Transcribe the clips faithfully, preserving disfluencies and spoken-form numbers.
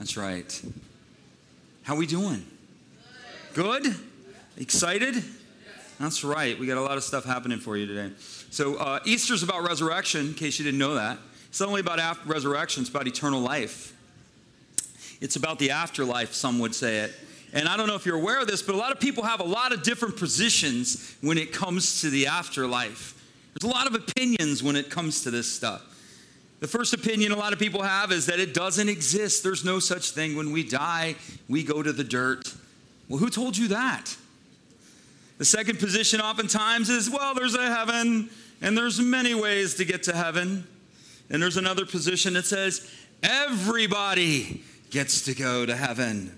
That's right. How we doing? Good? Good? Excited? Yes. That's right. We got a lot of stuff happening for you today. So uh, Easter's about resurrection, in case you didn't know that. It's not only about after resurrection, it's about eternal life. It's about the afterlife, some would say it. And I don't know if you're aware of this, but a lot of people have a lot of different positions when it comes to the afterlife. There's a lot of opinions when it comes to this stuff. The first opinion a lot of people have is that it doesn't exist. There's no such thing. When we die, we go to the dirt. Well, who told you that? The second position oftentimes is, well, there's a heaven, and there's many ways to get to heaven. And there's another position that says, everybody gets to go to heaven.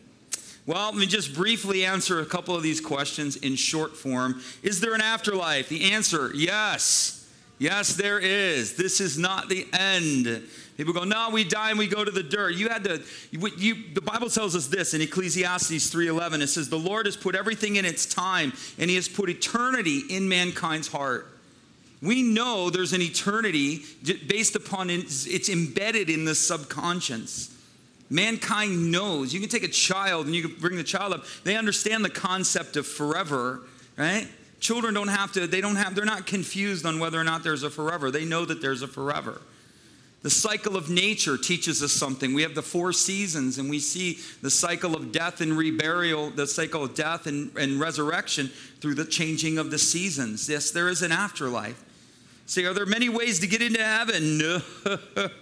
Well, let me just briefly answer a couple of these questions in short form. Is there an afterlife? The answer, yes. Yes, there is. This is not the end. People go, no, we die and we go to the dirt. You had to, you, you, the Bible tells us this in Ecclesiastes three eleven. It says, the Lord has put everything in its time, and he has put eternity in mankind's heart. We know there's an eternity based upon, it's embedded in the subconscious. Mankind knows. You can take a child and you can bring the child up. They understand the concept of forever, right? Children don't have to, they don't have, they're not confused on whether or not there's a forever. They know that there's a forever. The cycle of nature teaches us something. We have the four seasons, and we see the cycle of death and reburial, the cycle of death and, and resurrection through the changing of the seasons. Yes, there is an afterlife. See, are there many ways to get into heaven?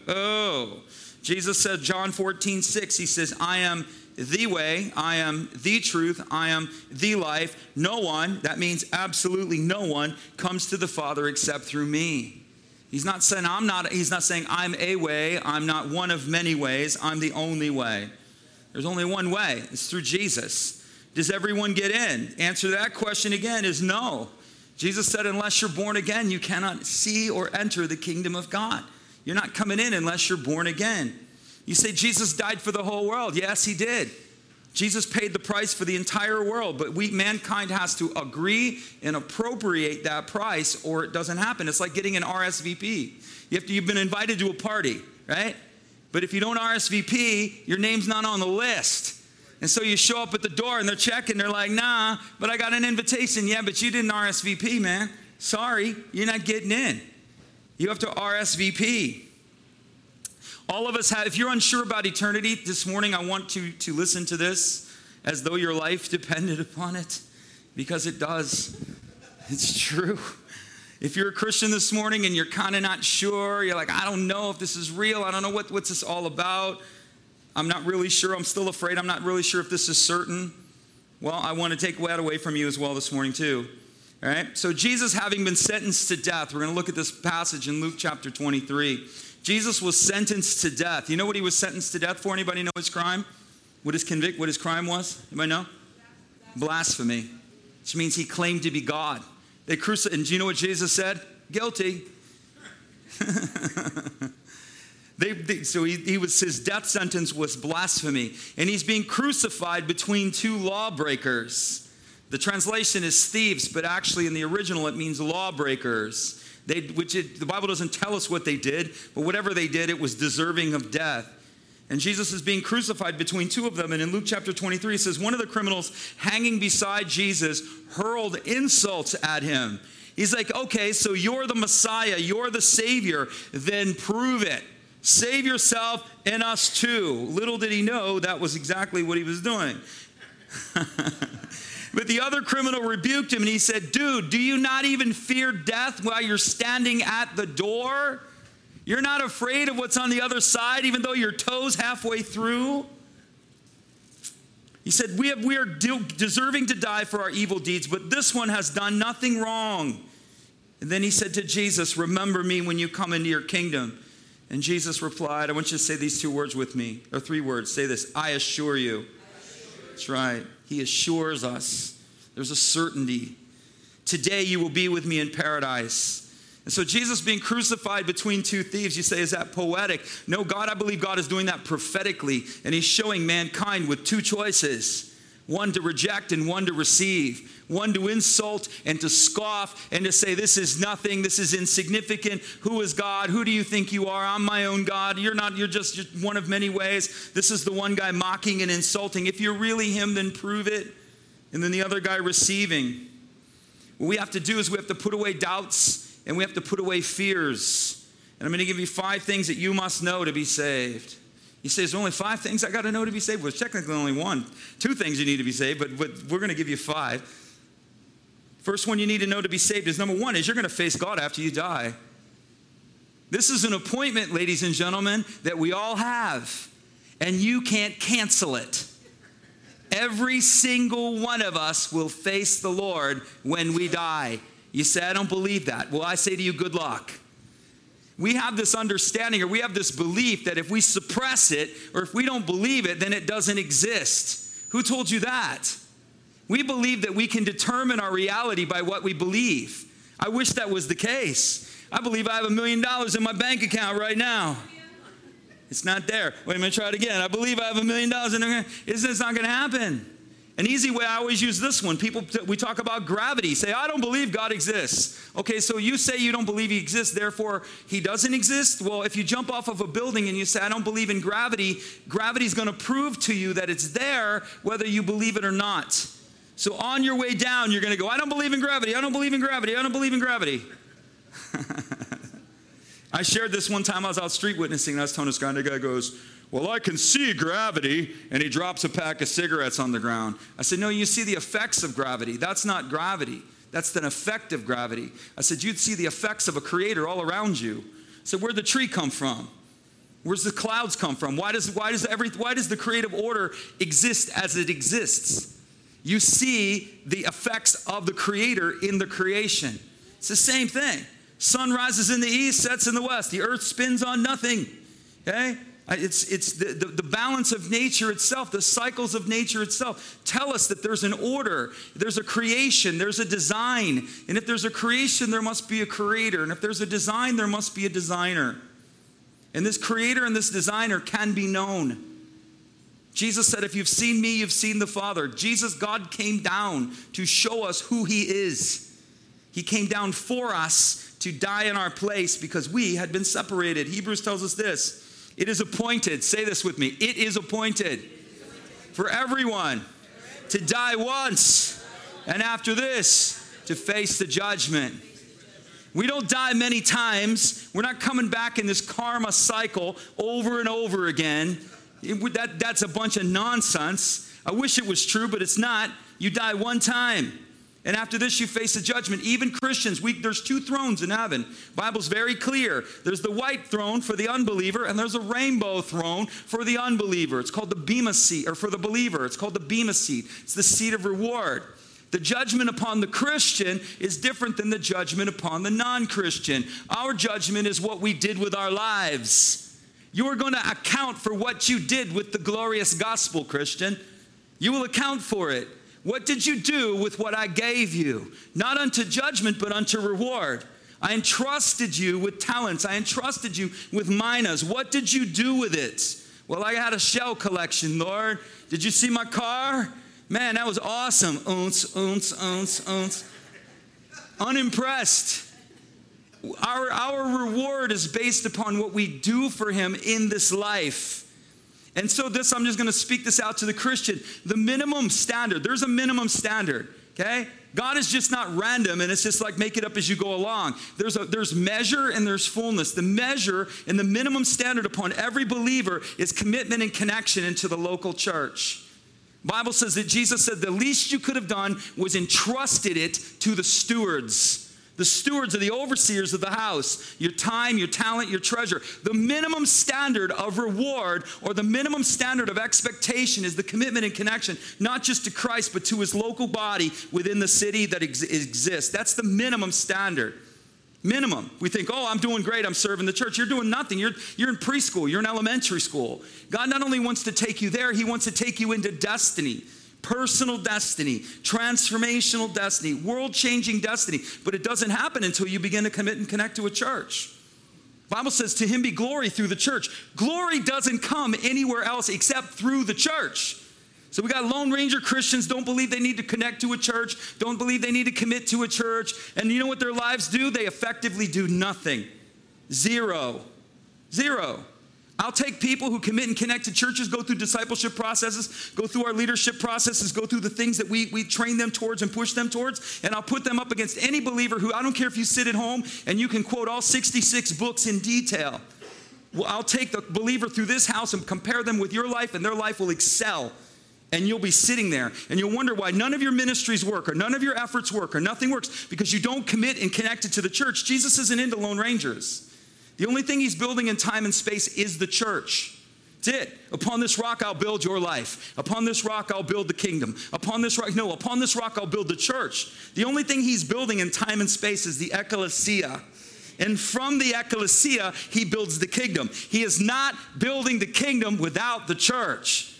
No. Jesus said, John fourteen six, he says, I am the way, I am the truth, I am the life. No one, that means absolutely no one, comes to the Father except through me. He's not saying I'm not, he's not saying I'm a way, I'm not one of many ways, I'm the only way. There's only one way. It's through Jesus. Does everyone get in? Answer to that question again is no. Jesus said, unless you're born again, you cannot see or enter the kingdom of God. You're not coming in unless you're born again. You say Jesus died for the whole world. Yes, he did. Jesus paid the price for the entire world, but we, mankind has to agree and appropriate that price or it doesn't happen. It's like getting an R S V P. You have to, you've been invited to a party, right? But if you don't R S V P, your name's not on the list. And so you show up at the door and they're checking. They're like, nah, but I got an invitation. Yeah, but you didn't R S V P, man. Sorry, you're not getting in. You have to R S V P. All of us have, if you're unsure about eternity this morning, I want you to listen to this as though your life depended upon it, because it does. It's true. If you're a Christian this morning and you're kind of not sure, you're like, I don't know if this is real. I don't know what, what's this all about. I'm not really sure. I'm still afraid. I'm not really sure if this is certain. Well, I want to take that away from you as well this morning too. All right. So Jesus, having been sentenced to death, we're going to look at this passage in Luke chapter twenty-three. Jesus was sentenced to death. You know what he was sentenced to death for? Anybody know his crime? What his convict, what his crime was? Anybody know? Blasphemy. Blasphemy. Which means he claimed to be God. They crucified, and do you know what Jesus said? Guilty. they, they, so he, he was, his death sentence was blasphemy. And he's being crucified between two lawbreakers. The translation is thieves, but actually in the original it means lawbreakers. They, which it, the Bible doesn't tell us what they did, but whatever they did, it was deserving of death. And Jesus is being crucified between two of them. And in Luke chapter twenty-three, it says, one of the criminals hanging beside Jesus hurled insults at him. He's like, okay, so you're the Messiah, you're the Savior, then prove it. Save yourself and us too. Little did he know that was exactly what he was doing. But the other criminal rebuked him and he said, dude, do you not even fear death while you're standing at the door? You're not afraid of what's on the other side, even though your toe's halfway through? He said, we have, we are de- deserving to die for our evil deeds, but this one has done nothing wrong. And then he said to Jesus, remember me when you come into your kingdom. And Jesus replied, I want you to say these two words with me, or three words. Say this, I assure you. I assure you. That's right. He assures us. There's a certainty. Today you will be with me in paradise. And so Jesus being crucified between two thieves, you say, is that poetic? No, God, I believe God is doing that prophetically. And he's showing mankind with two choices. one to reject and one to receive, one to insult and to scoff and to say, this is nothing, this is insignificant, who is God, who do you think you are, I'm my own God, you're not, you're just, just one of many ways. This is the one guy mocking and insulting. If you're really him, then prove it. And then the other guy receiving. What we have to do is we have to put away doubts and we have to put away fears. And I'm going to give you five things that you must know to be saved. You say, there's only five things I got to know to be saved? Well, there's technically only one. Two things you need to be saved, but, but we're going to give you five. First one you need to know to be saved is, number one, is you're going to face God after you die. This is an appointment, ladies and gentlemen, that we all have, and you can't cancel it. Every single one of us will face the Lord when we die. You say, I don't believe that. Well, I say to you, good luck. We have this understanding, or we have this belief that if we suppress it, or if we don't believe it, then it doesn't exist. Who told you that? We believe that we can determine our reality by what we believe. I wish that was the case. I believe I have a million dollars in my bank account right now. It's not there. Wait a minute, try it again. I believe I have a million dollars in there. It's not going to happen. An easy way, I always use this one. People, we talk about gravity. Say, I don't believe God exists. Okay, so you say you don't believe he exists, therefore he doesn't exist. Well, if you jump off of a building and you say, I don't believe in gravity, gravity's going to prove to you that it's there, whether you believe it or not. So on your way down, you're going to go, I don't believe in gravity. I don't believe in gravity. I don't believe in gravity. I shared this one time. I was out street witnessing, and I was telling this guy, and the guy goes, well, I can see gravity, and he drops a pack of cigarettes on the ground. I said, no, you see the effects of gravity. That's not gravity. That's an effect of gravity. I said, you'd see the effects of a creator all around you. I said, where'd the tree come from? Where's the clouds come from? Why does, why does, every, why does the creative order exist as it exists? You see the effects of the creator in the creation. It's the same thing. Sun rises in the east, sets in the west. The earth spins on nothing, okay? It's, it's the, the, the balance of nature itself, the cycles of nature itself tell us that there's an order, there's a creation, there's a design. And if there's a creation, there must be a creator. And if there's a design, there must be a designer. And this creator and this designer can be known. Jesus said, if you've seen me, you've seen the Father. Jesus, God came down to show us who he is. He came down for us to die in our place because we had been separated. Hebrews tells us this. It is appointed, say this with me, it is appointed for everyone to die once, and after this, to face the judgment. We don't die many times. We're not coming back in this karma cycle over and over again. It, that, that's a bunch of nonsense. I wish it was true, but it's not. You die one time. And after this, you face a judgment. Even Christians, we, there's two thrones in heaven. Bible's very clear. There's the white throne for the unbeliever, and there's a rainbow throne for the unbeliever. It's called the Bema seat, or for the believer. It's called the Bema seat. It's the seat of reward. The judgment upon the Christian is different than the judgment upon the non-Christian. Our judgment is what we did with our lives. You are going to account for what you did with the glorious gospel, Christian. You will account for it. What did you do with what I gave you? Not unto judgment, but unto reward. I entrusted you with talents. I entrusted you with minas. What did you do with it? Well, I had a shell collection, Lord. Did you see my car? Man, that was awesome. Ounce, ounce, ounce, ounce. Unimpressed. Our, our reward is based upon what we do for him in this life. And so this, I'm just going to speak this out to the Christian. The minimum standard, there's a minimum standard, okay? God is just not random, and it's just like make it up as you go along. There's a, there's measure and there's fullness. The measure and the minimum standard upon every believer is commitment and connection into the local church. Bible says that Jesus said the least you could have done was entrusted it to the stewards. The stewards are the overseers of the house, your time, your talent, your treasure. The minimum standard of reward, or the minimum standard of expectation, is the commitment and connection, not just to Christ, but to his local body within the city that ex- exists. That's the minimum standard. Minimum. We think, oh, I'm doing great. I'm serving the church. You're doing nothing. You're, you're in preschool. You're in elementary school. God not only wants to take you there, he wants to take you into destiny. Personal destiny, transformational destiny, world-changing destiny. But it doesn't happen until you begin to commit and connect to a church. The Bible says, to him be glory through the church. Glory doesn't come anywhere else except through the church. So we got Lone Ranger Christians, don't believe they need to connect to a church, don't believe they need to commit to a church. And you know what their lives do? They effectively do nothing. Zero. Zero. I'll take people who commit and connect to churches, go through discipleship processes, go through our leadership processes, go through the things that we, we train them towards and push them towards, and I'll put them up against any believer who, I don't care if you sit at home and you can quote all sixty-six books in detail. Well, I'll take the believer through this house and compare them with your life, and their life will excel. And you'll be sitting there, and you'll wonder why none of your ministries work, or none of your efforts work, or nothing works, because you don't commit and connect it to the church. Jesus isn't into Lone Rangers. The only thing he's building in time and space is the church. It's it. Upon this rock, I'll build your life. Upon this rock, I'll build the kingdom. Upon this rock, no, upon this rock, I'll build the church. The only thing he's building in time and space is the ecclesia. And from the ecclesia, he builds the kingdom. He is not building the kingdom without the church.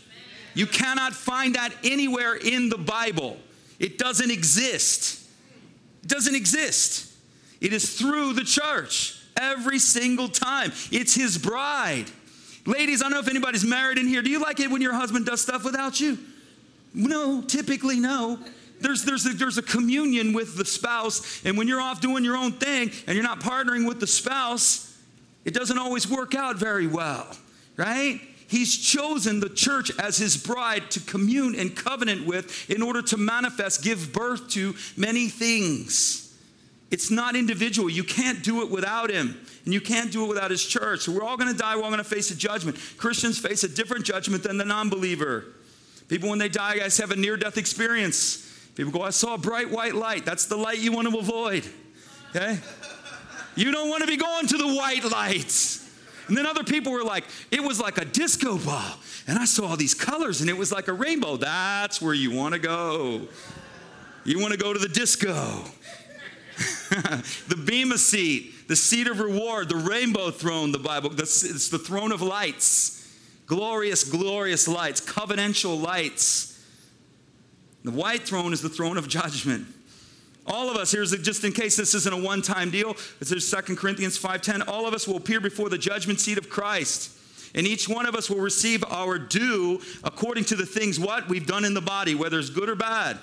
You cannot find that anywhere in the Bible. It doesn't exist. It doesn't exist. It is through the church. Every single time. It's his bride. Ladies, I don't know if anybody's married in here. Do you like it when your husband does stuff without you? No, typically no. There's, there's, a, there's a communion with the spouse, and when you're off doing your own thing and you're not partnering with the spouse, it doesn't always work out very well, right? He's chosen the church as his bride to commune and covenant with in order to manifest, give birth to many things. It's not individual. You can't do it without him, and you can't do it without his church. So we're all going to die. We're all going to face a judgment. Christians face a different judgment than the non-believer. People, when they die, guys, have a near-death experience. People go, I saw a bright white light. That's the light you want to avoid, okay? You don't want to be going to the white lights. And then other people were like, it was like a disco ball, and I saw all these colors, and it was like a rainbow. That's where you want to go. You want to go to the disco. The Bema seat, the seat of reward, the rainbow throne, the Bible, the, it's the throne of lights, glorious, glorious lights, covenantal lights. The white throne is the throne of judgment. All of us, here's a, just in case this isn't a one-time deal, this is Second Corinthians five ten, all of us will appear before the judgment seat of Christ, and each one of us will receive our due according to the things, what, we've done in the body, whether it's good or bad.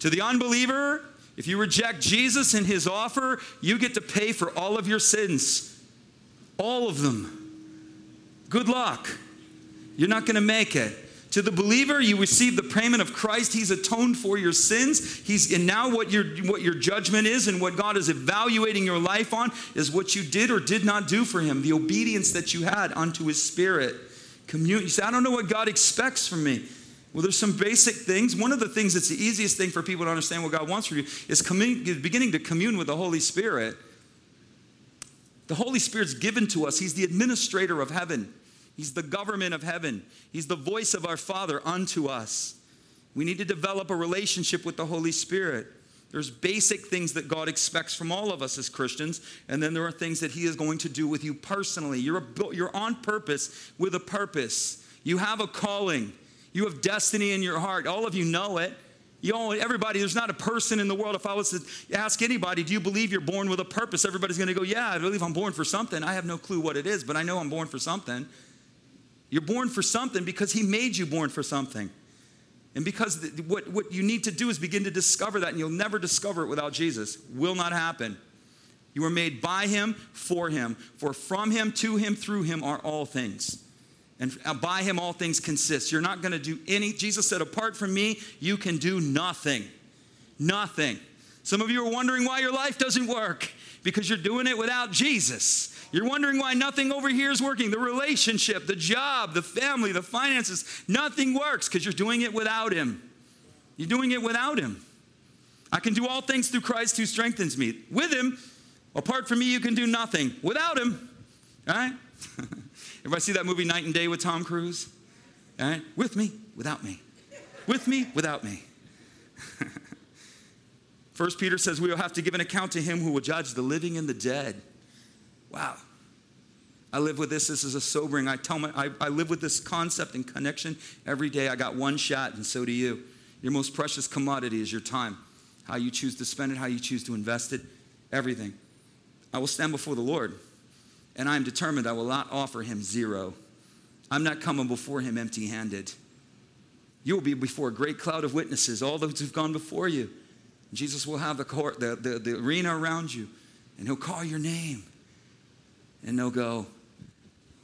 To the unbeliever, if you reject Jesus and his offer, you get to pay for all of your sins. All of them. Good luck. You're not going to make it. To the believer, you receive the payment of Christ. He's atoned for your sins. He's, and now what your, what your judgment is and what God is evaluating your life on is what you did or did not do for him, the obedience that you had unto his spirit. Commun- you say, I don't know what God expects from me. Well, there's some basic things. One of the things that's the easiest thing for people to understand what God wants for you is commun- beginning to commune with the Holy Spirit. The Holy Spirit's given to us. He's the administrator of heaven. He's the government of heaven. He's the voice of our Father unto us. We need to develop a relationship with the Holy Spirit. There's basic things that God expects from all of us as Christians, and then there are things that he is going to do with you personally. You're, a, you're on purpose with a purpose. You have a calling. You have destiny in your heart. All of you know it. You all, everybody, there's not a person in the world, if I was to ask anybody, do you believe you're born with a purpose? Everybody's going to go, yeah, I believe I'm born for something. I have no clue what it is, but I know I'm born for something. You're born for something because he made you born for something. And because the, what, what you need to do is begin to discover that, and you'll never discover it without Jesus. Will not happen. You were made by him, for him. For from him, to him, through him are all things. And by him all things consist. You're not going to do any. Jesus said, apart from me, you can do nothing. Nothing. Some of you are wondering why your life doesn't work, because you're doing it without Jesus. You're wondering why nothing over here is working. The relationship, the job, the family, the finances, nothing works because you're doing it without him. You're doing it without him. I can do all things through Christ who strengthens me. With him, apart from me, you can do nothing. Without him, all right? Everybody see that movie Night and Day with Tom Cruise? All right? With me, without me. With me, without me. First Peter says we will have to give an account to him who will judge the living and the dead. Wow. I live with this. This is a sobering. I tell my I, I live with this concept and connection every day. I got one shot, and so do you. Your most precious commodity is your time. How you choose to spend it, how you choose to invest it, everything. I will stand before the Lord. And I am determined I will not offer him zero. I'm not coming before him empty-handed. You will be before a great cloud of witnesses, all those who've gone before you. Jesus will have the court, the, the, the arena around you, and he'll call your name. And they'll go,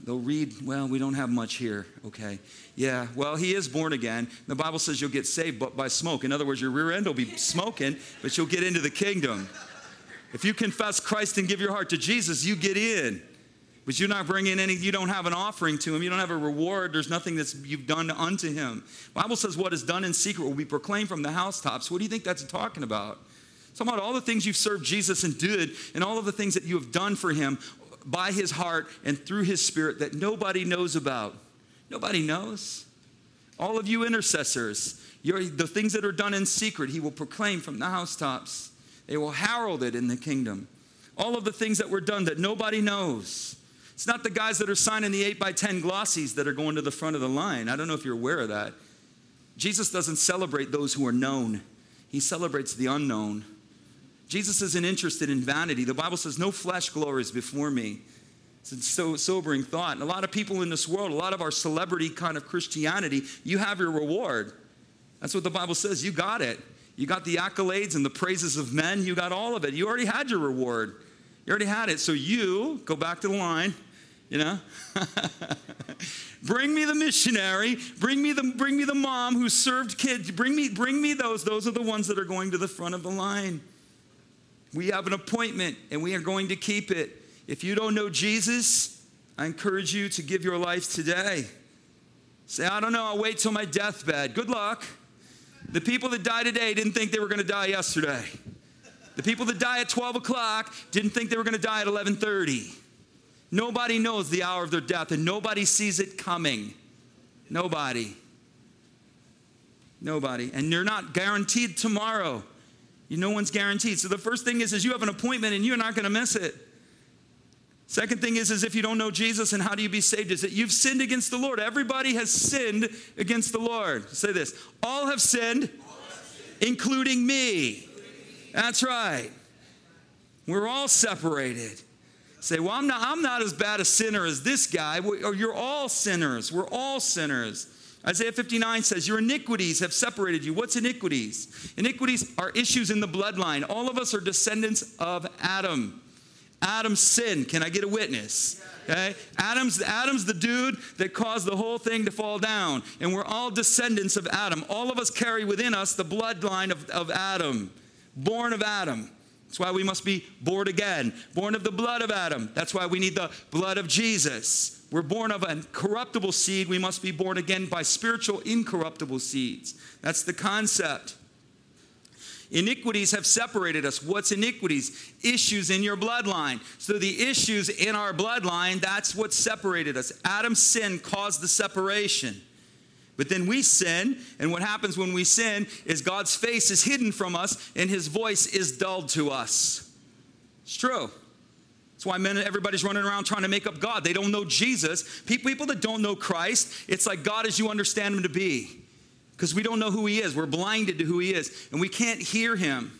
they'll read, well, we don't have much here. Okay. Yeah, well, he is born again. The Bible says you'll get saved but by smoke. In other words, your rear end will be smoking, but you'll get into the kingdom. If you confess Christ and give your heart to Jesus, you get in. But you're not bringing any, you don't have an offering to him. You don't have a reward. There's nothing that you've done unto him. The Bible says what is done in secret will be proclaimed from the housetops. What do you think that's talking about? It's talking about all the things you've served Jesus and did, and all of the things that you have done for him by his heart and through his spirit that nobody knows about. Nobody knows. All of you intercessors, you're, the things that are done in secret, he will proclaim from the housetops. They will herald it in the kingdom. All of the things that were done that nobody knows. It's not the guys that are signing the eight by ten glossies that are going to the front of the line. I don't know if you're aware of that. Jesus doesn't celebrate those who are known. He celebrates the unknown. Jesus isn't interested in vanity. The Bible says, no flesh glories before me. It's a so sobering thought. And a lot of people in this world, a lot of our celebrity kind of Christianity, you have your reward. That's what the Bible says. You got it. You got the accolades and the praises of men. You got all of it. You already had your reward. You already had it. So you, go back to the line. You know, bring me the missionary, bring me the, bring me the mom who served kids, bring me, bring me those, those are the ones that are going to the front of the line. We have an appointment and we are going to keep it. If you don't know Jesus, I encourage you to give your life today. Say, I don't know, I'll wait till my deathbed. Good luck. The people that die today didn't think they were going to die yesterday. The people that die at twelve o'clock didn't think they were going to die at eleven thirty. Nobody knows the hour of their death, and nobody sees it coming. Nobody. Nobody. And you're not guaranteed tomorrow. You, no one's guaranteed. So the first thing is, is you have an appointment, and you're not going to miss it. Second thing is, is if you don't know Jesus, and how do you be saved? Is that you've sinned against the Lord. Everybody has sinned against the Lord. Say this. All have sinned, all have sinned. Including me. Including me. That's right. We're all separated. Say, well, I'm not, I'm not as bad a sinner as this guy. We, or you're all sinners. We're all sinners. Isaiah fifty-nine says, your iniquities have separated you. What's iniquities? Iniquities are issues in the bloodline. All of us are descendants of Adam. Adam sinned. Can I get a witness? Okay? Adam's, Adam's the dude that caused the whole thing to fall down. And we're all descendants of Adam. All of us carry within us the bloodline of, of Adam, born of Adam. That's why we must be born again, born of the blood of Adam. That's why we need the blood of Jesus. We're born of a corruptible seed. We must be born again by spiritual incorruptible seeds. That's the concept. Iniquities have separated us. What's iniquities? Issues in your bloodline. So the issues in our bloodline, that's what separated us. Adam's sin caused the separation. But then we sin, and what happens when we sin is God's face is hidden from us, and his voice is dulled to us. It's true. That's why men, everybody's running around trying to make up God. They don't know Jesus. People that don't know Christ, it's like God as you understand him to be. Because we don't know who he is. We're blinded to who he is, and we can't hear him.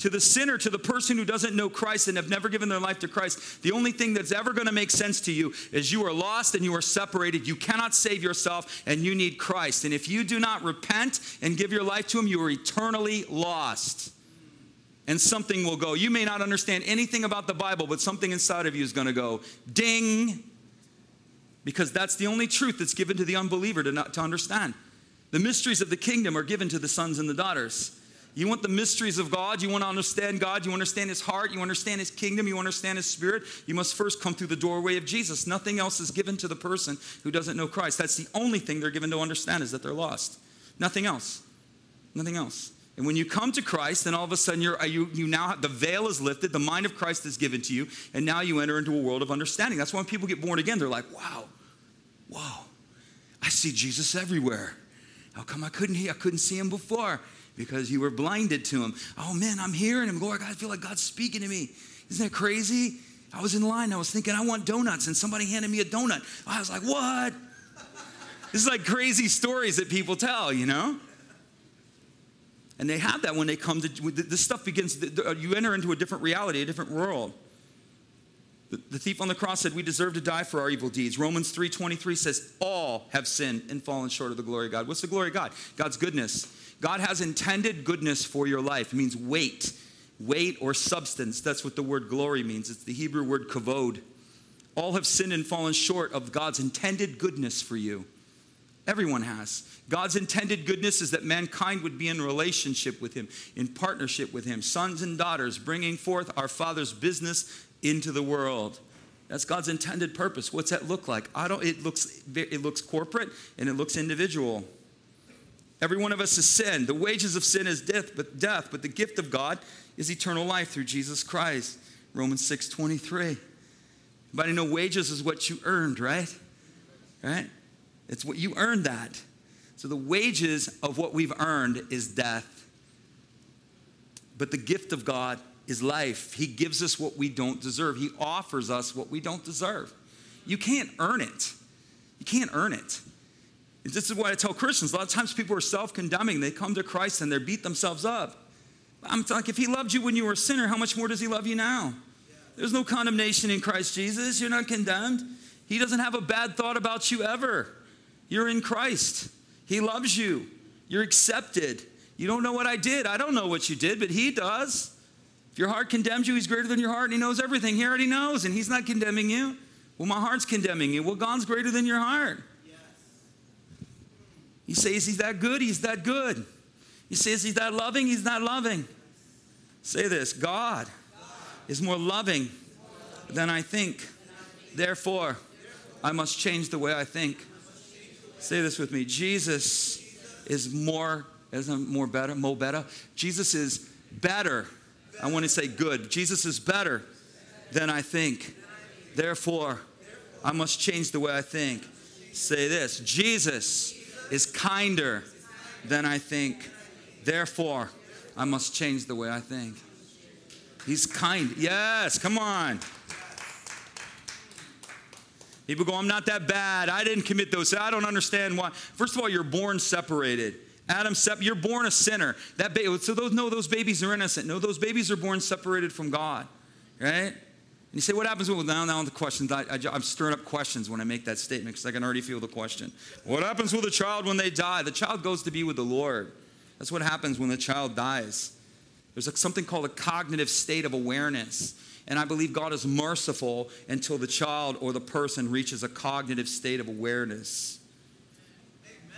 To the sinner, to the person who doesn't know Christ and have never given their life to Christ, the only thing that's ever going to make sense to you is you are lost and you are separated. You cannot save yourself and you need Christ. And if you do not repent and give your life to him, you are eternally lost. And something will go. You may not understand anything about the Bible, but something inside of you is going to go, ding. Because that's the only truth that's given to the unbeliever to, not, to understand. The mysteries of the kingdom are given to the sons and the daughters. You want the mysteries of God. You want to understand God. You understand his heart. You understand his kingdom. You understand his spirit. You must first come through the doorway of Jesus. Nothing else is given to the person who doesn't know Christ. That's the only thing they're given to understand is that they're lost. Nothing else. Nothing else. And when you come to Christ, then all of a sudden you're, you, you now have, the veil is lifted. The mind of Christ is given to you. And now you enter into a world of understanding. That's why when people get born again, they're like, wow, wow, I see Jesus everywhere. How come I couldn't, I couldn't see him before? Because you were blinded to him. Oh, man, I'm hearing him. Lord, I feel like God's speaking to me. Isn't that crazy? I was in line. I was thinking, I want donuts. And somebody handed me a donut. I was like, what? This is like crazy stories that people tell, you know? And they have that when they come to, this stuff begins, you enter into a different reality, a different world. The thief on the cross said, we deserve to die for our evil deeds. Romans three twenty-three says, all have sinned and fallen short of the glory of God. What's the glory of God? God's goodness. God has intended goodness for your life. It means weight, weight or substance. That's what the word glory means. It's the Hebrew word kavod. All have sinned and fallen short of God's intended goodness for you. Everyone has. God's intended goodness is that mankind would be in relationship with him, in partnership with him, sons and daughters, bringing forth our Father's business into the world. That's God's intended purpose. What's that look like? I don't. It looks. It looks corporate and it looks individual. Every one of us has sinned. The wages of sin is death, but death. But the gift of God is eternal life through Jesus Christ. Romans six twenty-three. Everybody know wages is what you earned, right? Right. It's what you earned that. So the wages of what we've earned is death. But the gift of God is life. He gives us what we don't deserve. He offers us what we don't deserve. You can't earn it. You can't earn it. And this is what I tell Christians. A lot of times people are self-condemning. They come to Christ and they beat themselves up. I'm like, if he loved you when you were a sinner, how much more does he love you now? There's no condemnation in Christ Jesus. You're not condemned. He doesn't have a bad thought about you ever. You're in Christ. He loves you. You're accepted. You don't know what I did. I don't know what you did, but he does. If your heart condemns you, he's greater than your heart, and he knows everything. He already knows, and he's not condemning you. Well, my heart's condemning you. Well, God's greater than your heart. Yes. He says he's that good. He's that good. He says he's that loving. He's that loving. Say this, God, God is more loving, more loving than I think. Than I think. Therefore, Therefore, I must change the way I think. Say this with me. Jesus is more, isn't more better, mo better. Jesus is better. I want to say good. Jesus is better than I think. Therefore, I must change the way I think. Say this. Jesus is kinder than I think. Therefore, I must change the way I think. He's kind. Yes, come on. People go, I'm not that bad. I didn't commit those. I don't understand why. First of all, you're born separated. Adam, sep- you're born a sinner. That ba- so those, no, those babies are innocent. No, those babies are born separated from God, right? And you say, what happens? Well, now, now the questions. I, I, I'm stirring up questions when I make that statement because I can already feel the question. What happens with a child when they die? The child goes to be with the Lord. That's what happens when the child dies. There's like something called a cognitive state of awareness. And I believe God is merciful until the child or the person reaches a cognitive state of awareness.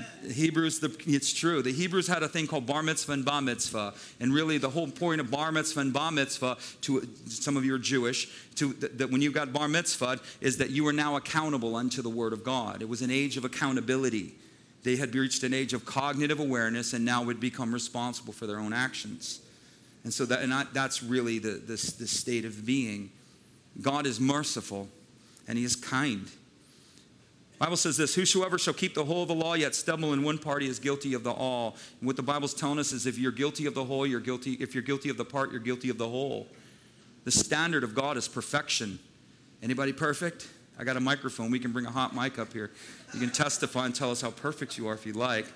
Amen. The Hebrews, the, it's true. The Hebrews had a thing called bar mitzvah and bat mitzvah. And really the whole point of bar mitzvah and bat mitzvah, to some of you are Jewish, to, that, that when you got bar mitzvah, is that you are now accountable unto the word of God. It was an age of accountability. They had reached an age of cognitive awareness and now would become responsible for their own actions. And so that, and I, that's really the, the, the state of being. God is merciful, and he is kind. The Bible says this, whosoever shall keep the whole of the law, yet stumble in one part, he is guilty of the all. And what the Bible's telling us is if you're guilty of the whole, you're guilty. If you're guilty of the part, you're guilty of the whole. The standard of God is perfection. Anybody perfect? I got a microphone. We can bring a hot mic up here. You can testify and tell us how perfect you are if you like.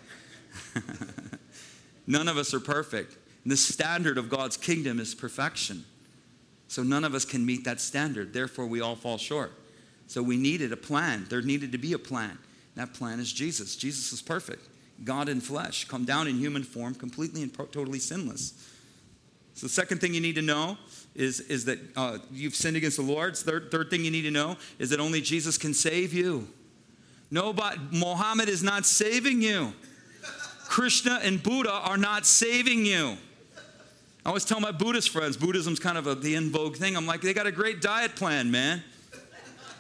None of us are perfect. And the standard of God's kingdom is perfection. So none of us can meet that standard. Therefore, we all fall short. So we needed a plan. There needed to be a plan. That plan is Jesus. Jesus is perfect. God in flesh, come down in human form, completely and totally sinless. So the second thing you need to know is, is that uh, you've sinned against the Lord. Third, third thing you need to know is that only Jesus can save you. Nobody, Muhammad is not saving you. Krishna and Buddha are not saving you. I always tell my Buddhist friends, Buddhism's kind of a, the in vogue thing. I'm like, they got a great diet plan, man.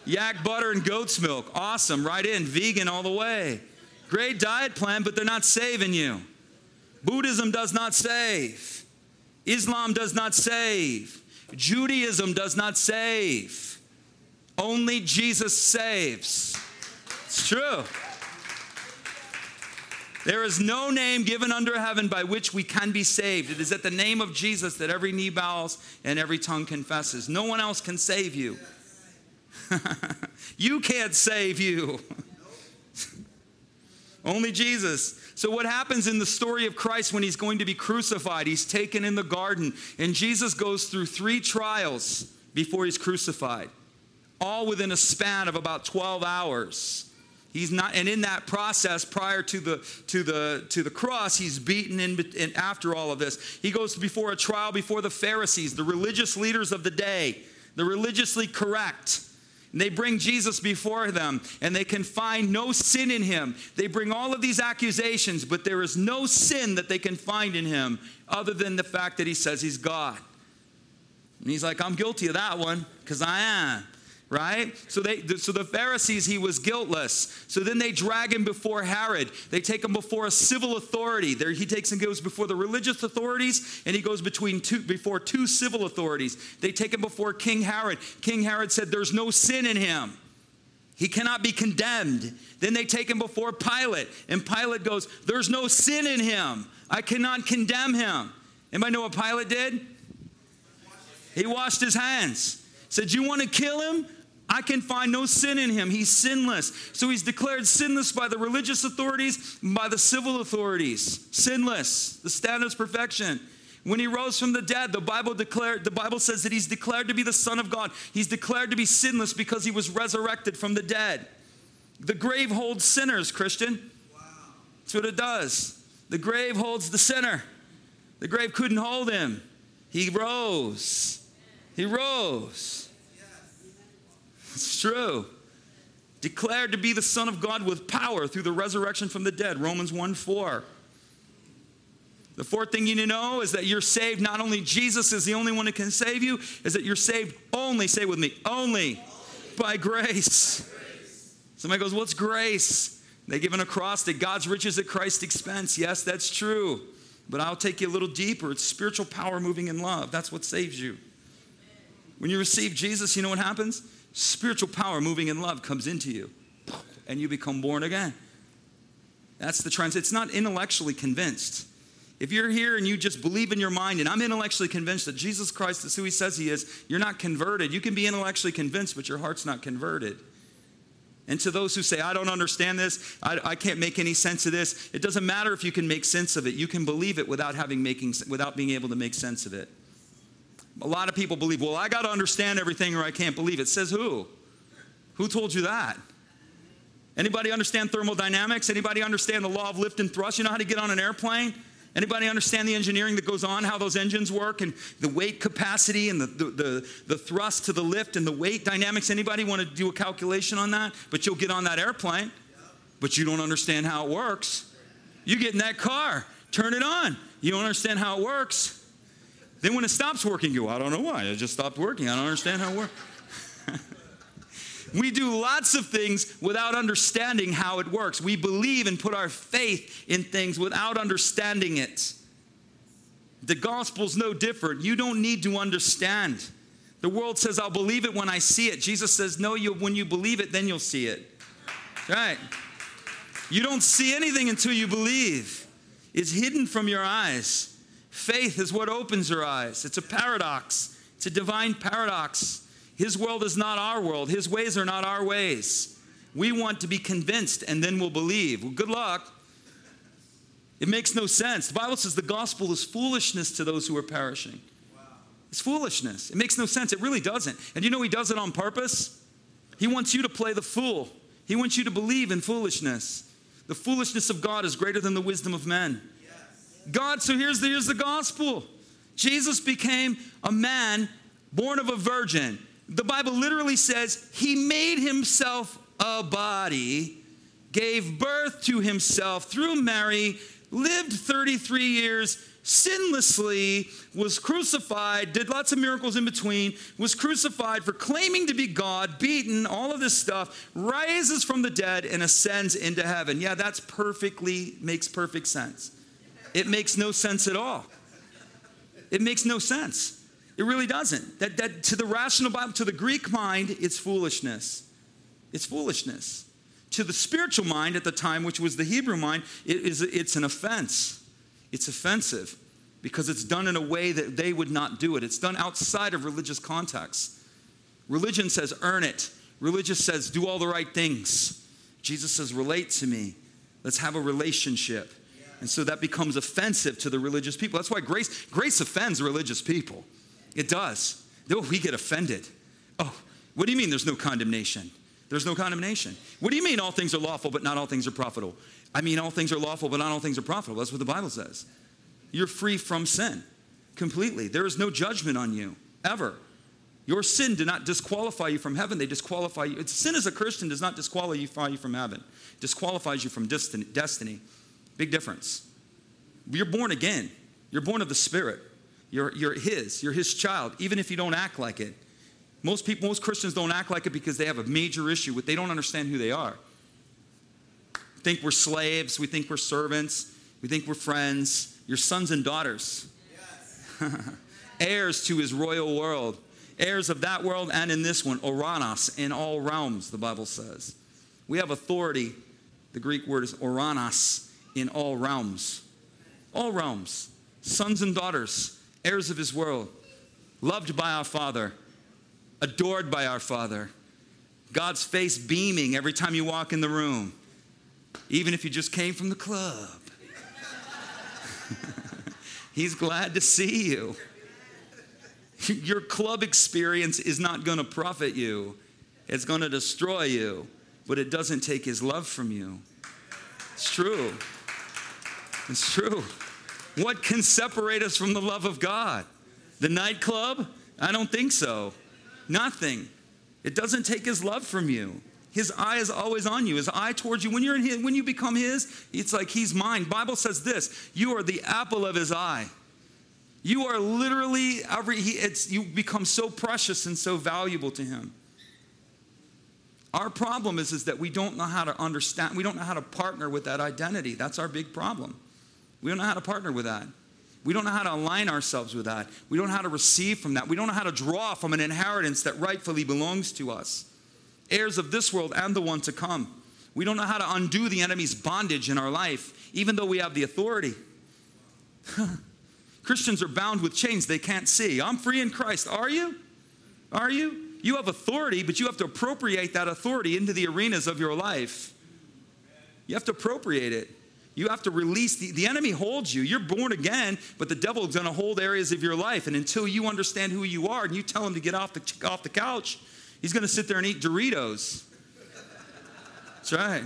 Yak butter and goat's milk. Awesome. Right in. Vegan all the way. Great diet plan, but they're not saving you. Buddhism does not save. Islam does not save. Judaism does not save. Only Jesus saves. It's true. There is no name given under heaven by which we can be saved. It is at the name of Jesus that every knee bows and every tongue confesses. No one else can save you. You can't save you. Only Jesus. So what happens in the story of Christ when he's going to be crucified? He's taken in the garden, and Jesus goes through three trials before he's crucified. all within a span of about twelve hours. He's not, and in that process, prior to the to the to the cross, he's beaten. In, in after all of this, he goes before a trial before the Pharisees, the religious leaders of the day, the religiously correct. And they bring Jesus before them, and they can find no sin in him. They bring all of these accusations, but there is no sin that they can find in him other than the fact that he says he's God. And he's like, I'm guilty of that one because I am, right? So they, so the Pharisees, he was guiltless. So then they drag him before Herod. They take him before a civil authority. There he takes and goes before the religious authorities, and he goes between two, before two civil authorities. They take him before King Herod. King Herod said, there's no sin in him. He cannot be condemned. Then they take him before Pilate, and Pilate goes, there's no sin in him. I cannot condemn him. Anybody know what Pilate did? He washed his hands. Said, you want to kill him? I can find no sin in him. He's sinless. So he's declared sinless by the religious authorities and by the civil authorities. Sinless, the standard of perfection. When he rose from the dead, the Bible declared, the Bible says that he's declared to be the Son of God. He's declared to be sinless because he was resurrected from the dead. The grave holds sinners, Christian. Wow. That's what it does. The grave holds the sinner. The grave couldn't hold him. He rose. He rose. It's true. Declared to be the Son of God with power through the resurrection from the dead. Romans one four. The fourth thing you need to know is that you're saved. Not only Jesus is the only one who can save you, is that you're saved only, say with me, only, only. By grace. By grace. Somebody goes, what's grace? They give an acrostic. God's riches at Christ's expense. Yes, that's true. But I'll take you a little deeper. It's spiritual power moving in love. That's what saves you. When you receive Jesus, you know what happens? Spiritual power moving in love comes into you, and you become born again. That's the trans. It's not intellectually convinced. If you're here and you just believe in your mind, and I'm intellectually convinced that Jesus Christ is who he says he is, you're not converted. You can be intellectually convinced, but your heart's not converted. And to those who say, I don't understand this, I, I can't make any sense of this, it doesn't matter if you can make sense of it. You can believe it without having making, without being able to make sense of it. A lot of people believe, well, I got to understand everything or I can't believe it. Says who? Who told you that? Anybody understand thermodynamics? Anybody understand the law of lift and thrust? You know how to get on an airplane? Anybody understand the engineering that goes on, how those engines work and the weight capacity and the, the, the, the thrust to the lift and the weight dynamics? Anybody want to do a calculation on that? But you'll get on that airplane, but you don't understand how it works. You get in that car, turn it on. You don't understand how it works. Then when it stops working, you go, I don't know why. It just stopped working. I don't understand how it works. We do lots of things without understanding how it works. We believe and put our faith in things without understanding it. The gospel's no different. You don't need to understand. The world says, I'll believe it when I see it. Jesus says, no, you, when you believe it, then you'll see it. Right? You don't see anything until you believe. It's hidden from your eyes. Faith is what opens your eyes. It's a paradox. It's a divine paradox. His world is not our world. His ways are not our ways. We want to be convinced, and then we'll believe. Well, good luck. It makes no sense. The Bible says the gospel is foolishness to those who are perishing. Wow. It's foolishness. It makes no sense. It really doesn't. And you know he does it on purpose? He wants you to play the fool. He wants you to believe in foolishness. The foolishness of God is greater than the wisdom of men. God, so here's the, here's the gospel. Jesus became a man born of a virgin. The Bible literally says he made himself a body, gave birth to himself through Mary, lived thirty-three years sinlessly, was crucified, did lots of miracles in between, was crucified for claiming to be God, beaten, all of this stuff, rises from the dead and ascends into heaven. Yeah, that's perfectly, makes perfect sense. It makes no sense at all. It makes no sense. It really doesn't. That, that to the rational Bible, to the Greek mind, it's foolishness. It's foolishness. To the spiritual mind at the time, which was the Hebrew mind, it is, it's an offense. It's offensive because it's done in a way that they would not do it. It's done outside of religious context. Religion says, earn it. Religion says, do all the right things. Jesus says, relate to me. Let's have a relationship. And so that becomes offensive to the religious people. That's why grace grace offends religious people. It does. Oh, we get offended. Oh, What do you mean there's no condemnation? There's no condemnation. What do you mean all things are lawful, but not all things are profitable? I mean all things are lawful, but not all things are profitable. That's what the Bible says. You're free from sin completely. There is no judgment on you, ever. Your sin did not disqualify you from heaven. They disqualify you. Sin as a Christian does not disqualify you from heaven. It disqualifies you from destiny. Big difference. You're born again. You're born of the Spirit. You're, you're His. You're His child, even if you don't act like it. Most people, most Christians don't act like it because they have a major issue with they don't understand who they are. We think we're slaves. We think we're servants. We think we're friends. You're sons and daughters. Yes. Heirs to His royal world. Heirs of that world and in this one, oranos, in all realms, the Bible says. We have authority. The Greek word is oranos, in all realms. All realms. Sons and daughters, heirs of His world, loved by our Father, adored by our Father. God's face beaming every time you walk in the room, even if you just came from the club. He's glad to see you. Your club experience is not going to profit you. It's going to destroy you, but it doesn't take His love from you. It's true. It's true. What can separate us from the love of God? The nightclub? I don't think so. Nothing. It doesn't take His love from you. His eye is always on you. His eye towards you. When you're in His, when you become His, it's like He's mine. Bible says this: you are the apple of His eye. You are literally every. He, it's you become so precious and so valuable to Him. Our problem is, is that we don't know how to understand. We don't know how to partner with that identity. That's our big problem. We don't know how to partner with that. We don't know how to align ourselves with that. We don't know how to receive from that. We don't know how to draw from an inheritance that rightfully belongs to us. Heirs of this world and the one to come. We don't know how to undo the enemy's bondage in our life, even though we have the authority. Christians are bound with chains they can't see. I'm free in Christ. Are you? Are you? You have authority, but you have to appropriate that authority into the arenas of your life. You have to appropriate it. You have to release. The, the enemy holds you. You're born again, but the devil's going to hold areas of your life. And until you understand who you are and you tell him to get off the, off the couch, he's going to sit there and eat Doritos. That's right.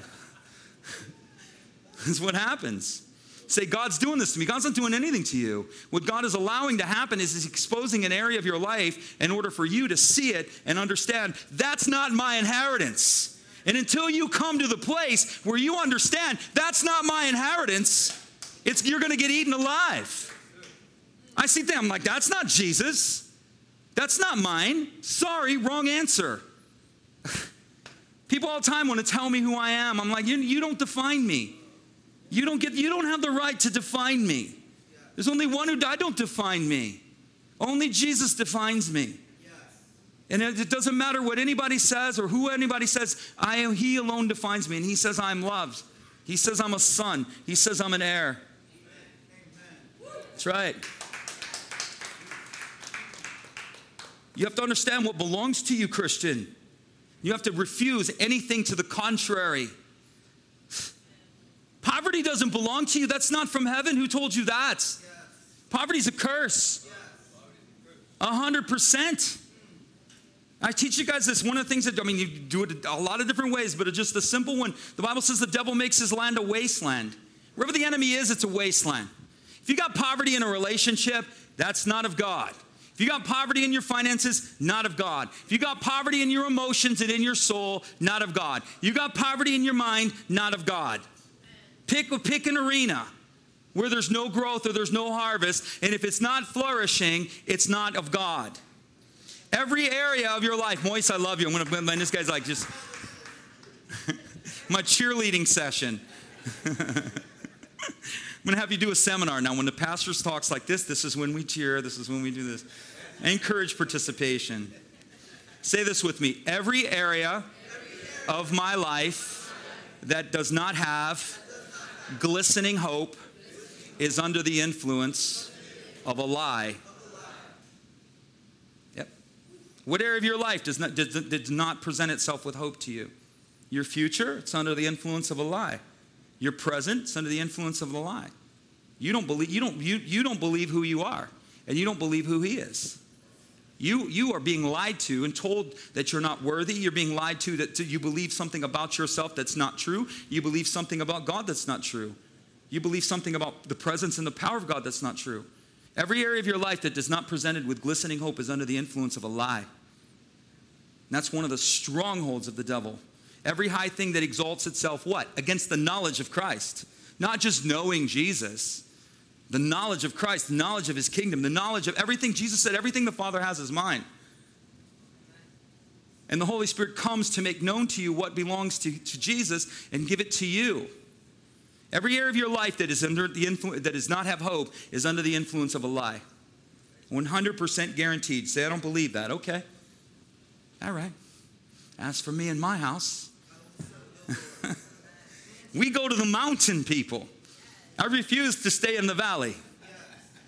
That's what happens. Say, God's doing this to me. God's not doing anything to you. What God is allowing to happen is He's exposing an area of your life in order for you to see it and understand, that's not my inheritance. And until you come to the place where you understand, that's not my inheritance, it's, you're going to get eaten alive. I see them, I'm like, that's not Jesus. That's not mine. Sorry, wrong answer. People all the time want to tell me who I am. I'm like, you, you don't define me. You don't get. You don't have the right to define me. There's only one who died. Don't define me. Only Jesus defines me. And it doesn't matter what anybody says or who anybody says. I am, He alone defines me. And He says I'm loved. He says I'm a son. He says I'm an heir. Amen. That's right. You have to understand what belongs to you, Christian. You have to refuse anything to the contrary. Poverty doesn't belong to you. That's not from heaven. Who told you that? Yes. Poverty's a curse. A hundred percent. I teach you guys this. One of the things that, I mean, you do it a lot of different ways, but it's just the simple one. The Bible says the devil makes his land a wasteland. Wherever the enemy is, it's a wasteland. If you got poverty in a relationship, that's not of God. If you got poverty in your finances, not of God. If you got poverty in your emotions and in your soul, not of God. You got poverty in your mind, not of God. Pick, pick an arena where there's no growth or there's no harvest, and if it's not flourishing, it's not of God. Every area of your life. Moise, I love you. I'm going to, and this guy's like, just, my cheerleading session. I'm going to have you do a seminar. Now, when the pastor talks like this, this is when we cheer. This is when we do this. I encourage participation. Say this with me. Every area of my life that does not have glistening hope is under the influence of a lie. What area of your life does not, did, did not present itself with hope to you? Your future, it's under the influence of a lie. Your present, it's under the influence of a lie. You don't believe, you don't, you, you don't believe who you are, and you don't believe who He is. You, you are being lied to and told that you're not worthy. You're being lied to that you believe something about yourself that's not true. You believe something about God that's not true. You believe something about the presence and the power of God that's not true. Every area of your life that is not presented with glistening hope is under the influence of a lie. And that's one of the strongholds of the devil. Every high thing that exalts itself, what? Against the knowledge of Christ. Not just knowing Jesus. The knowledge of Christ, the knowledge of his kingdom, the knowledge of everything. Jesus said, everything the Father has is mine. And the Holy Spirit comes to make known to you what belongs to, to Jesus and give it to you. Every area of your life that is under the influ- that does not have hope is under the influence of a lie. one hundred percent guaranteed. Say, I don't believe that. Okay. All right. As for me and my house, we go to the mountain, people. I refuse to stay in the valley.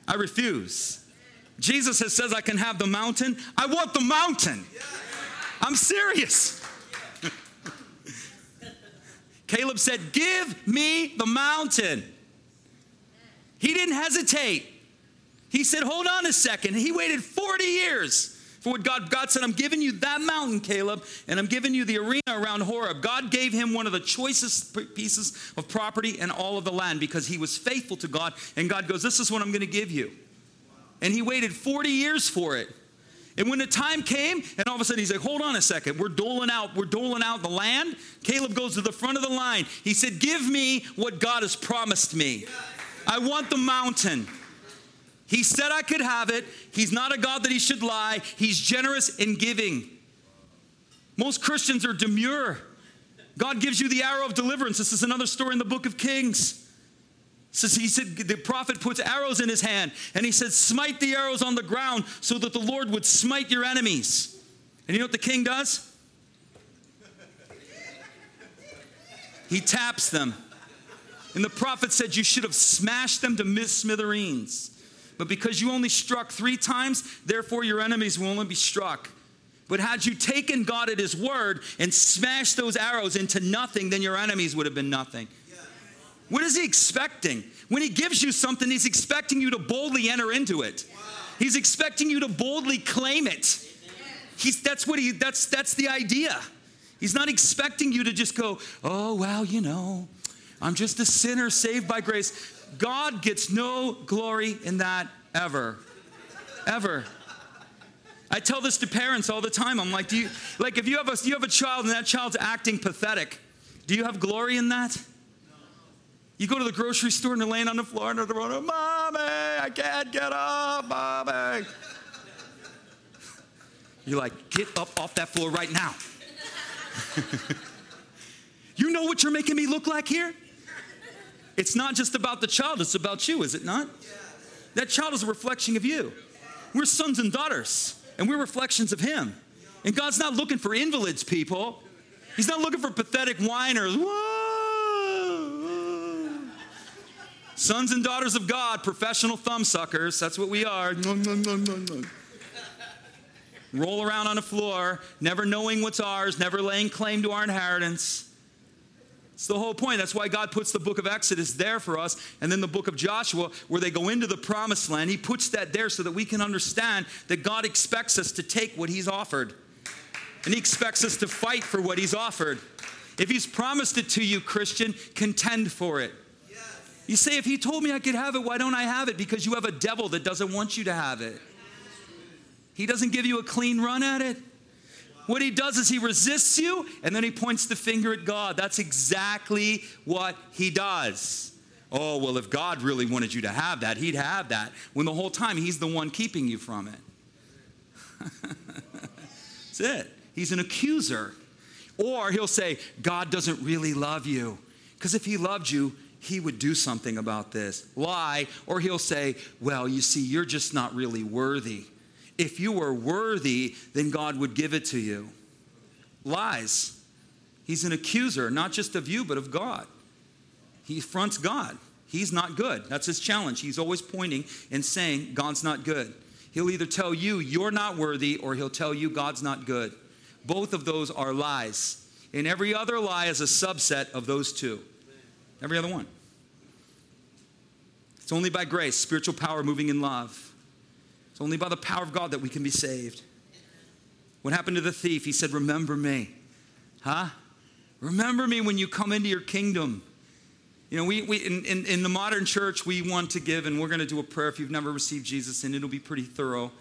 I refuse. Jesus has says I can have the mountain. I want the mountain. I'm serious. Caleb said, give me the mountain. He didn't hesitate. He said, hold on a second. He waited forty years. For what God, God said, I'm giving you that mountain, Caleb, and I'm giving you the arena around Horeb. God gave him one of the choicest pieces of property in all of the land because he was faithful to God. And God goes, this is what I'm going to give you. And he waited forty years for it. And when the time came, and all of a sudden he's like, hold on a second. We're doling out. We're doling out the land. Caleb goes to the front of the line. He said, give me what God has promised me. I want the mountain. He said I could have it. He's not a God that he should lie. He's generous in giving. Most Christians are demure. God gives you the arrow of deliverance. This is another story in the book of Kings. Says he said the prophet puts arrows in his hand, and he said, smite the arrows on the ground so that the Lord would smite your enemies. And you know what the king does? He taps them. And the prophet said, you should have smashed them to smithereens. But because you only struck three times, therefore your enemies will only be struck. But had you taken God at his word and smashed those arrows into nothing, then your enemies would have been nothing. What is he expecting? When he gives you something, he's expecting you to boldly enter into it. He's expecting you to boldly claim it. He's, that's what he, that's, that's the idea. He's not expecting you to just go, oh, well, you know, I'm just a sinner saved by grace. God gets no glory in that ever, ever. I tell this to parents all the time. I'm like, do you, like if you have a, you have a child and that child's acting pathetic, do you have glory in that? You go to the grocery store and they're laying on the floor and they're going, Mommy, I can't get up, Mommy. You're like, get up off that floor right now. You know what you're making me look like here? It's not just about the child, it's about you, is it not? Yeah. That child is a reflection of you. We're sons and daughters, and we're reflections of him. And God's not looking for invalids, people. He's not looking for pathetic whiners. Whoa, whoa. Sons and daughters of God, professional thumb suckers. That's what we are. No, no, no, no, no. Roll around on the floor, never knowing what's ours, never laying claim to our inheritance. It's the whole point. That's why God puts the book of Exodus there for us. And then the book of Joshua, where they go into the promised land, he puts that there so that we can understand that God expects us to take what he's offered. And he expects us to fight for what he's offered. If he's promised it to you, Christian, contend for it. Yes. You say, if he told me I could have it, why don't I have it? Because you have a devil that doesn't want you to have it. He doesn't give you a clean run at it. What he does is he resists you, and then he points the finger at God. That's exactly what he does. Oh, well, if God really wanted you to have that, he'd have that. When the whole time, he's the one keeping you from it. That's it. He's an accuser. Or he'll say, God doesn't really love you. Because if he loved you, he would do something about this. Lie. Or he'll say, well, you see, you're just not really worthy. If you were worthy, then God would give it to you. Lies. He's an accuser, not just of you, but of God. He affronts God. He's not good. That's his challenge. He's always pointing and saying God's not good. He'll either tell you you're not worthy, or he'll tell you God's not good. Both of those are lies. And every other lie is a subset of those two. Every other one. It's only by grace, spiritual power moving in love. It's only by the power of God that we can be saved. What happened to the thief? He said, remember me. Huh? Remember me when you come into your kingdom. You know, we, we in, in, in the modern church, we want to give, and we're going to do a prayer if you've never received Jesus, and it'll be pretty thorough.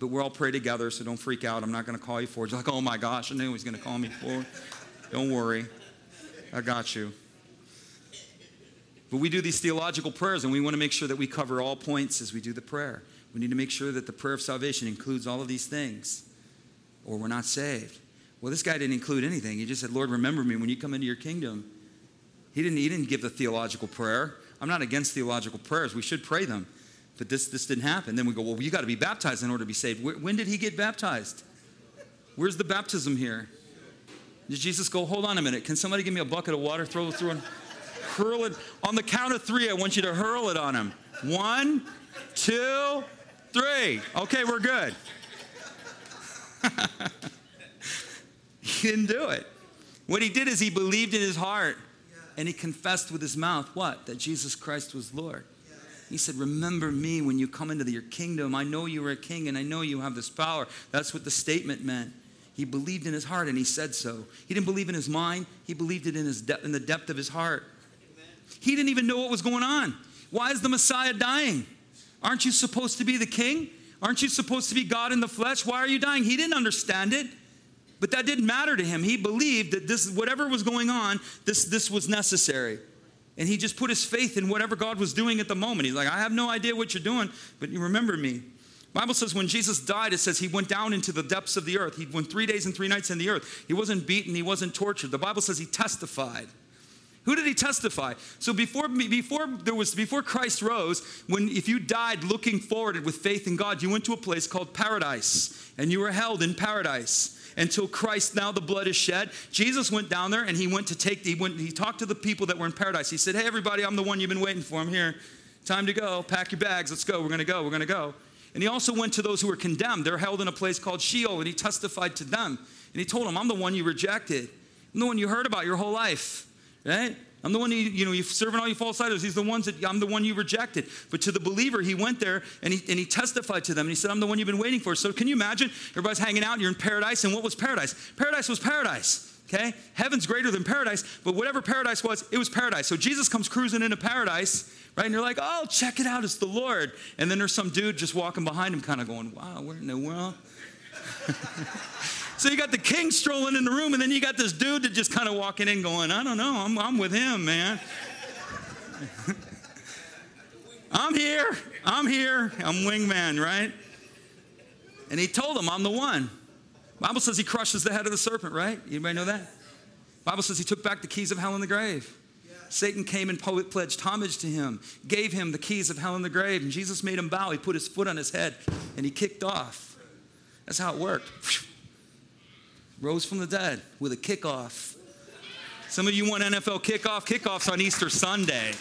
But we'll all pray together, so don't freak out. I'm not going to call you forward. You're like, oh, my gosh, I knew he was going to call me forward. Don't worry. I got you. But we do these theological prayers, and we want to make sure that we cover all points as we do the prayer. We need to make sure that the prayer of salvation includes all of these things, or we're not saved. Well, this guy didn't include anything. He just said, Lord, remember me when you come into your kingdom. He didn't, he didn't give the theological prayer. I'm not against theological prayers. We should pray them. But this, this didn't happen. Then we go, well, you got to be baptized in order to be saved. Where, when did he get baptized? Where's the baptism here? Did Jesus go, hold on a minute. Can somebody give me a bucket of water? Throw it through and hurl it. On the count of three, I want you to hurl it on him. One, two, three. Okay, we're good. He didn't do it. What he did is he believed in his heart, and he confessed with his mouth, what? That Jesus Christ was Lord. He said, remember me when you come into the, your kingdom. I know you are a king, and I know you have this power. That's what the statement meant. He believed in his heart, and he said so. He didn't believe in his mind. He believed it in, his de- in the depth of his heart. Amen. He didn't even know what was going on. Why is the Messiah dying? Aren't you supposed to be the king? Aren't you supposed to be God in the flesh? Why are you dying? He didn't understand it, but that didn't matter to him. He believed that this, whatever was going on, this, this was necessary. And he just put his faith in whatever God was doing at the moment. He's like, I have no idea what you're doing, but you remember me. The Bible says when Jesus died, it says he went down into the depths of the earth. He went three days and three nights in the earth. He wasn't beaten. He wasn't tortured. The Bible says he testified. Who did he testify? So before before there was before Christ rose, when if you died looking forward with faith in God, you went to a place called paradise, and you were held in paradise until Christ. Now the blood is shed. Jesus went down there, and he went to take. He went. He talked to the people that were in paradise. He said, "Hey, everybody, I'm the one you've been waiting for. I'm here. Time to go. Pack your bags. Let's go. We're gonna go. We're gonna go." And he also went to those who were condemned. They're held in a place called Sheol, and he testified to them. And he told them, "I'm the one you rejected. I'm the one you heard about your whole life." Right? I'm the one, you, you know, you're serving all you false idols. He's the ones that, I'm the one you rejected. But to the believer, he went there and he, and he testified to them. And he said, I'm the one you've been waiting for. So can you imagine? Everybody's hanging out. You're in paradise. And what was paradise? Paradise was paradise. Okay? Heaven's greater than paradise. But whatever paradise was, it was paradise. So Jesus comes cruising into paradise, right? And you're like, oh, check it out. It's the Lord. And then there's some dude just walking behind him kind of going, wow, where in the world? So you got the king strolling in the room, and then you got this dude that just kind of walking in going, I don't know, I'm, I'm with him, man. I'm here, I'm here, I'm wingman, right? And he told him, I'm the one. Bible says he crushes the head of the serpent, right? Anybody know that? Bible says he took back the keys of hell and the grave. Satan came and pledged homage to him, gave him the keys of hell and the grave, and Jesus made him bow. He put his foot on his head, and he kicked off. That's how it worked. Rose from the dead with a kickoff. Some of you want N F L kickoff. Kickoff's on Easter Sunday.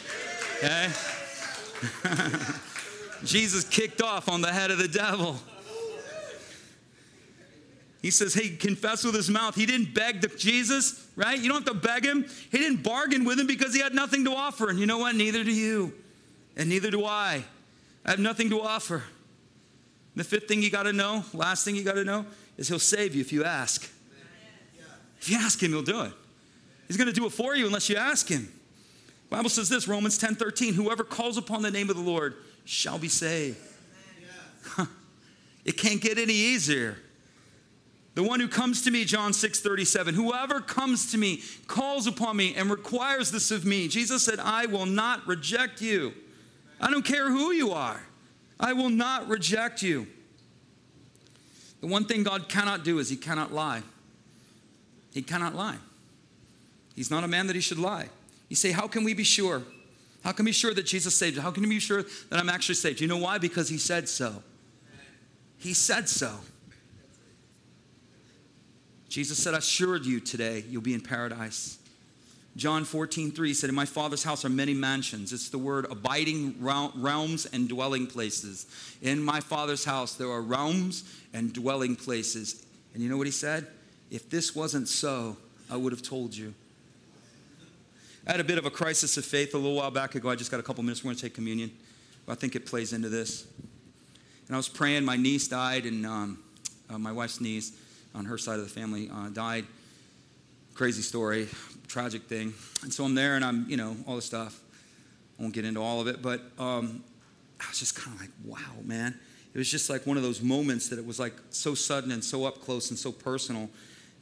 Okay? Jesus kicked off on the head of the devil. He says, hey, confess with his mouth. He didn't beg the Jesus, right? You don't have to beg him. He didn't bargain with him because he had nothing to offer. And you know what? Neither do you. And neither do I. I have nothing to offer. The fifth thing you got to know, last thing you got to know, is he'll save you if you ask. If you ask him, he'll do it. He's going to do it for you unless you ask him. The Bible says this, Romans ten thirteen, whoever calls upon the name of the Lord shall be saved. Huh. It can't get any easier. The one who comes to me, John six thirty-seven, whoever comes to me, calls upon me, and requires this of me. Jesus said, I will not reject you. I don't care who you are. I will not reject you. The one thing God cannot do is he cannot lie. He cannot lie. He's not a man that he should lie. You say, how can we be sure? How can we be sure that Jesus saved you? How can we be sure that I'm actually saved? You know why? Because he said so. He said so. Jesus said, I assure you today you'll be in paradise. John fourteen three said, in my Father's house are many mansions. It's the word abiding realms and dwelling places. In my Father's house there are realms and dwelling places. And you know what he said? If this wasn't so, I would have told you. I had a bit of a crisis of faith a little while back ago. I just got a couple minutes. We're going to take communion. I think it plays into this. And I was praying. My niece died, and um, uh, my wife's niece on her side of the family uh, died. Crazy story, tragic thing. And so I'm there, and I'm, you know, all this stuff. I won't get into all of it, but um, I was just kind of like, wow, man. It was just like one of those moments that it was like so sudden and so up close and so personal.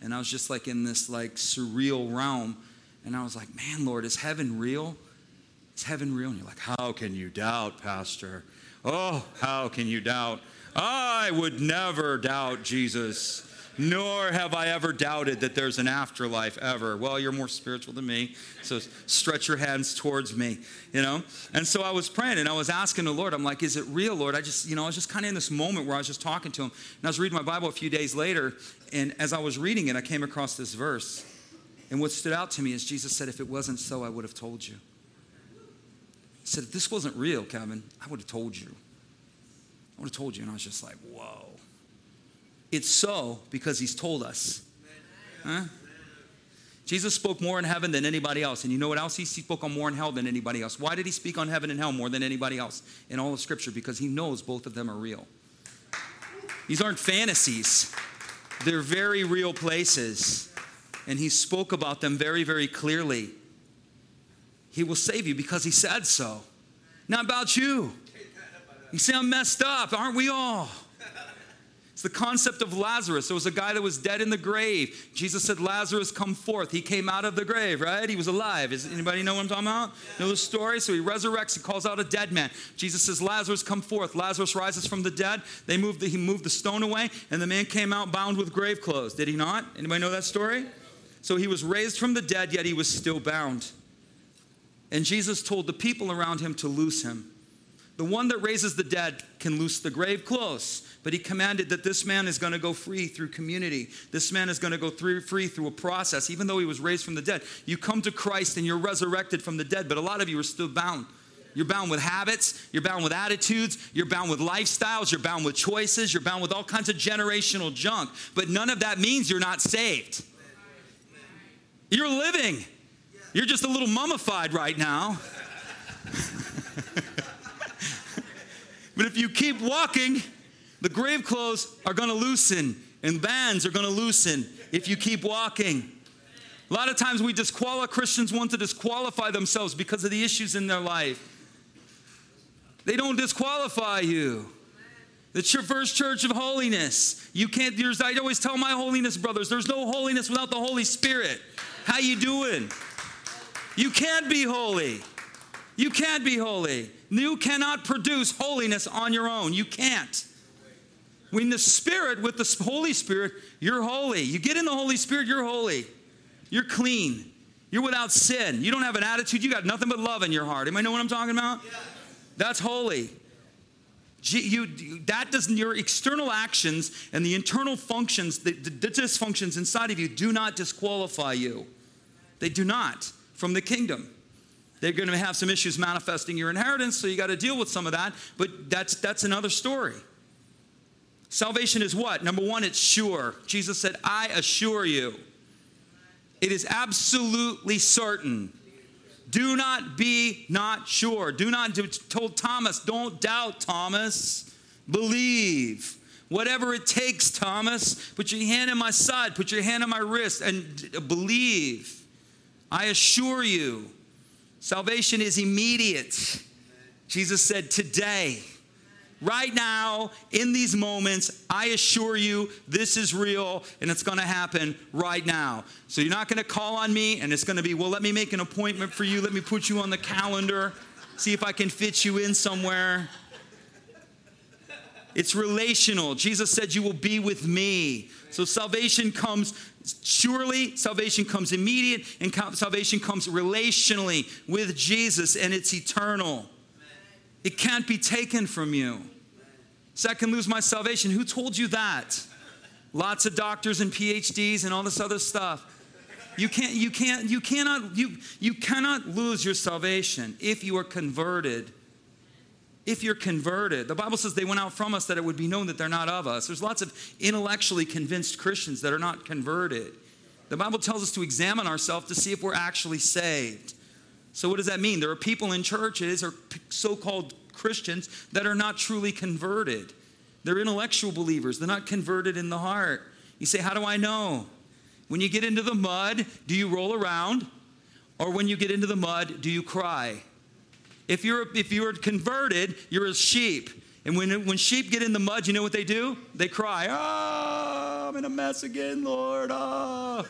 And I was just like in this like surreal realm. And I was like, man, Lord, is heaven real? Is heaven real? And you're like, how can you doubt, Pastor? Oh, how can you doubt? I would never doubt Jesus, nor have I ever doubted that there's an afterlife ever. Well, you're more spiritual than me, so stretch your hands towards me, you know? And so I was praying, and I was asking the Lord, I'm like, is it real, Lord? I just, you know, I was just kind of in this moment where I was just talking to him. And I was reading my Bible a few days later, and as I was reading it, I came across this verse. And what stood out to me is Jesus said, if it wasn't so, I would have told you. He said, if this wasn't real, Kevin, I would have told you. I would have told you. And I was just like, whoa. It's so because he's told us. Huh? Jesus spoke more in heaven than anybody else. And you know what else? He spoke on more in hell than anybody else. Why did he speak on heaven and hell more than anybody else in all of Scripture? Because he knows both of them are real. These aren't fantasies. They're very real places. And he spoke about them very, very clearly. He will save you because he said so. Not about you. You see, I'm messed up. Aren't we all? It's the concept of Lazarus. There was a guy that was dead in the grave. Jesus said, Lazarus, come forth. He came out of the grave, right? He was alive. Is anybody know what I'm talking about? Yeah. Know the story? So he resurrects. He calls out a dead man. Jesus says, Lazarus, come forth. Lazarus rises from the dead. They moved the, he moved the stone away, and the man came out bound with grave clothes. Did he not? Anybody know that story? So he was raised from the dead, yet he was still bound. And Jesus told the people around him to loose him. The one that raises the dead can loose the grave clothes. But he commanded that this man is going to go free through community. This man is going to go through, free through a process, even though he was raised from the dead. You come to Christ and you're resurrected from the dead, but a lot of you are still bound. You're bound with habits. You're bound with attitudes. You're bound with lifestyles. You're bound with choices. You're bound with all kinds of generational junk. But none of that means you're not saved. You're living. You're just a little mummified right now. But if you keep walking, the grave clothes are going to loosen and bands are going to loosen if you keep walking. A lot of times we disqualify, Christians want to disqualify themselves because of the issues in their life. They don't disqualify you. The First Church of Holiness. You can't, there's, I always tell my holiness brothers, there's no holiness without the Holy Spirit. How you doing? You can't be holy. You can't be holy. You cannot produce holiness on your own. You can't. When the Spirit, with the Holy Spirit, you're holy. You get in the Holy Spirit, you're holy. You're clean. You're without sin. You don't have an attitude. You got nothing but love in your heart. Anybody know what I'm talking about? Yeah. That's holy. You, that doesn't, your external actions and the internal functions, the, the dysfunctions inside of you do not disqualify you. They do not. From the kingdom. They're going to have some issues manifesting your inheritance, so you got to deal with some of that, but that's that's another story. Salvation is what? Number one, it's sure. Jesus said, I assure you. It is absolutely certain. Do not be not sure. Do not, told Thomas, don't doubt, Thomas. Believe. Whatever it takes, Thomas. Put your hand on my side. Put your hand on my wrist and believe. I assure you, salvation is immediate. Jesus said, today, right now, in these moments, I assure you this is real and it's going to happen right now. So you're not going to call on me and it's going to be, well, let me make an appointment for you. Let me put you on the calendar. See if I can fit you in somewhere. It's relational. Jesus said, you will be with me. So salvation comes surely, salvation comes immediate, and salvation comes relationally with Jesus, and it's eternal. Amen. It can't be taken from you. Amen. So I can lose my salvation. Who told you that? Lots of doctors and P H Ds and all this other stuff. You can't, you can't, you cannot, you, you cannot lose your salvation if you are converted. If you're converted, the Bible says they went out from us that it would be known that they're not of us. There's lots of intellectually convinced Christians that are not converted. The Bible tells us to examine ourselves to see if we're actually saved. So what does that mean? There are people in churches or so-called Christians that are not truly converted. They're intellectual believers. They're not converted in the heart. You say, how do I know? When you get into the mud, do you roll around? Or when you get into the mud, do you cry? If you're if you're converted, you're a sheep. And when, when sheep get in the mud, you know what they do? They cry, oh, I'm in a mess again, Lord. Oh,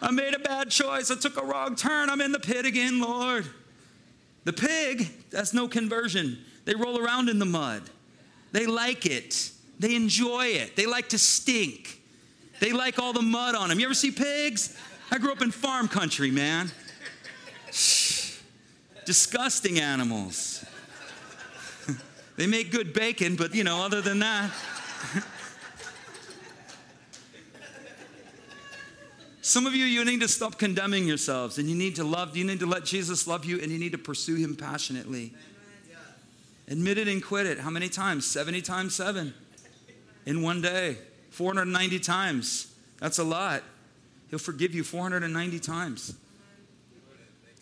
I made a bad choice. I took a wrong turn. I'm in the pit again, Lord. The pig, that's no conversion. They roll around in the mud. They like it. They enjoy it. They like to stink. They like all the mud on them. You ever see pigs? I grew up in farm country, man. Disgusting animals. They make good bacon, but, you know, other than that. Some of you, you need to stop condemning yourselves, and you need to love, you need to let Jesus love you, and you need to pursue him passionately. Amen. Admit it and quit it. How many times? seventy times seven in one day. four hundred ninety times. That's a lot. He'll forgive you four hundred ninety times.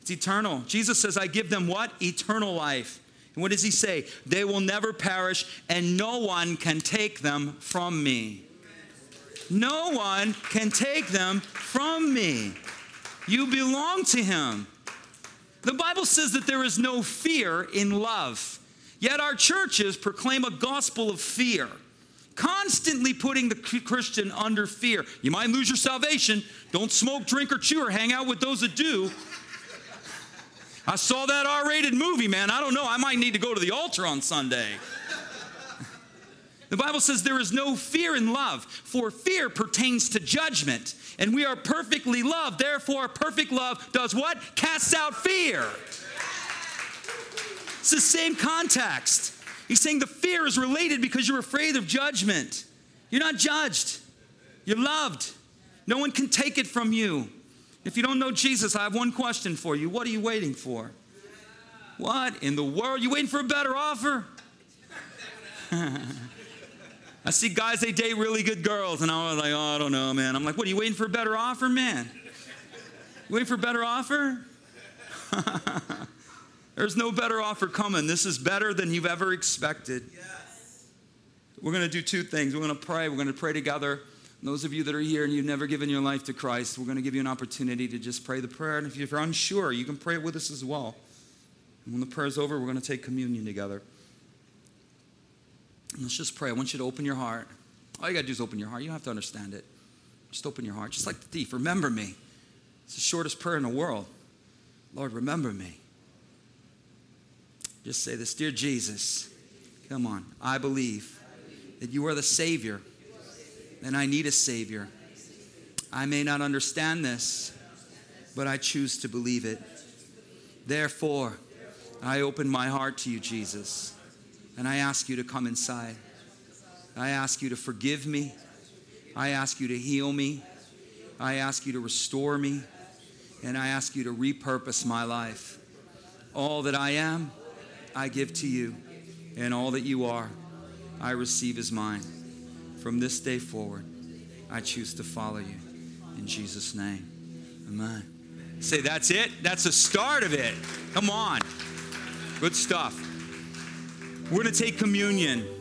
It's eternal. Jesus says, I give them what? Eternal life. And what does he say? They will never perish, and no one can take them from me. No one can take them from me. You belong to him. The Bible says that there is no fear in love. Yet our churches proclaim a gospel of fear, constantly putting the Christian under fear. You might lose your salvation. Don't smoke, drink, or chew, or hang out with those that do. I saw that R-rated movie, man. I don't know. I might need to go to the altar on Sunday. The Bible says there is no fear in love, for fear pertains to judgment. And we are perfectly loved. Therefore, perfect love does what? Casts out fear. It's the same context. He's saying the fear is related because you're afraid of judgment. You're not judged. You're loved. No one can take it from you. If you don't know Jesus, I have one question for you. What are you waiting for? What in the world? You waiting for a better offer? I see guys, they date really good girls, and I was like, oh, I don't know, man. I'm like, what, are you waiting for a better offer, man? You waiting for a better offer? There's no better offer coming. This is better than you've ever expected. Yes. We're going to do two things. We're going to pray. We're going to pray together. Those of you that are here and you've never given your life to Christ, we're going to give you an opportunity to just pray the prayer. And if you're unsure, you can pray it with us as well. And when the prayer's over, we're going to take communion together. And let's just pray. I want you to open your heart. All you got to do is open your heart. You don't have to understand it. Just open your heart. Just like the thief, remember me. It's the shortest prayer in the world. Lord, remember me. Just say this, dear Jesus, come on. I believe that you are the Savior. And I need a Savior. I may not understand this, but I choose to believe it. Therefore, I open my heart to you, Jesus, and I ask you to come inside. I ask you to forgive me. I ask you to heal me. I ask you to restore me. And I ask you to repurpose my life. All that I am, I give to you. And all that you are, I receive as mine. From this day forward, I choose to follow you. In Jesus' name, amen. Say, that's it. That's the start of it. Come on. Good stuff. We're going to take communion.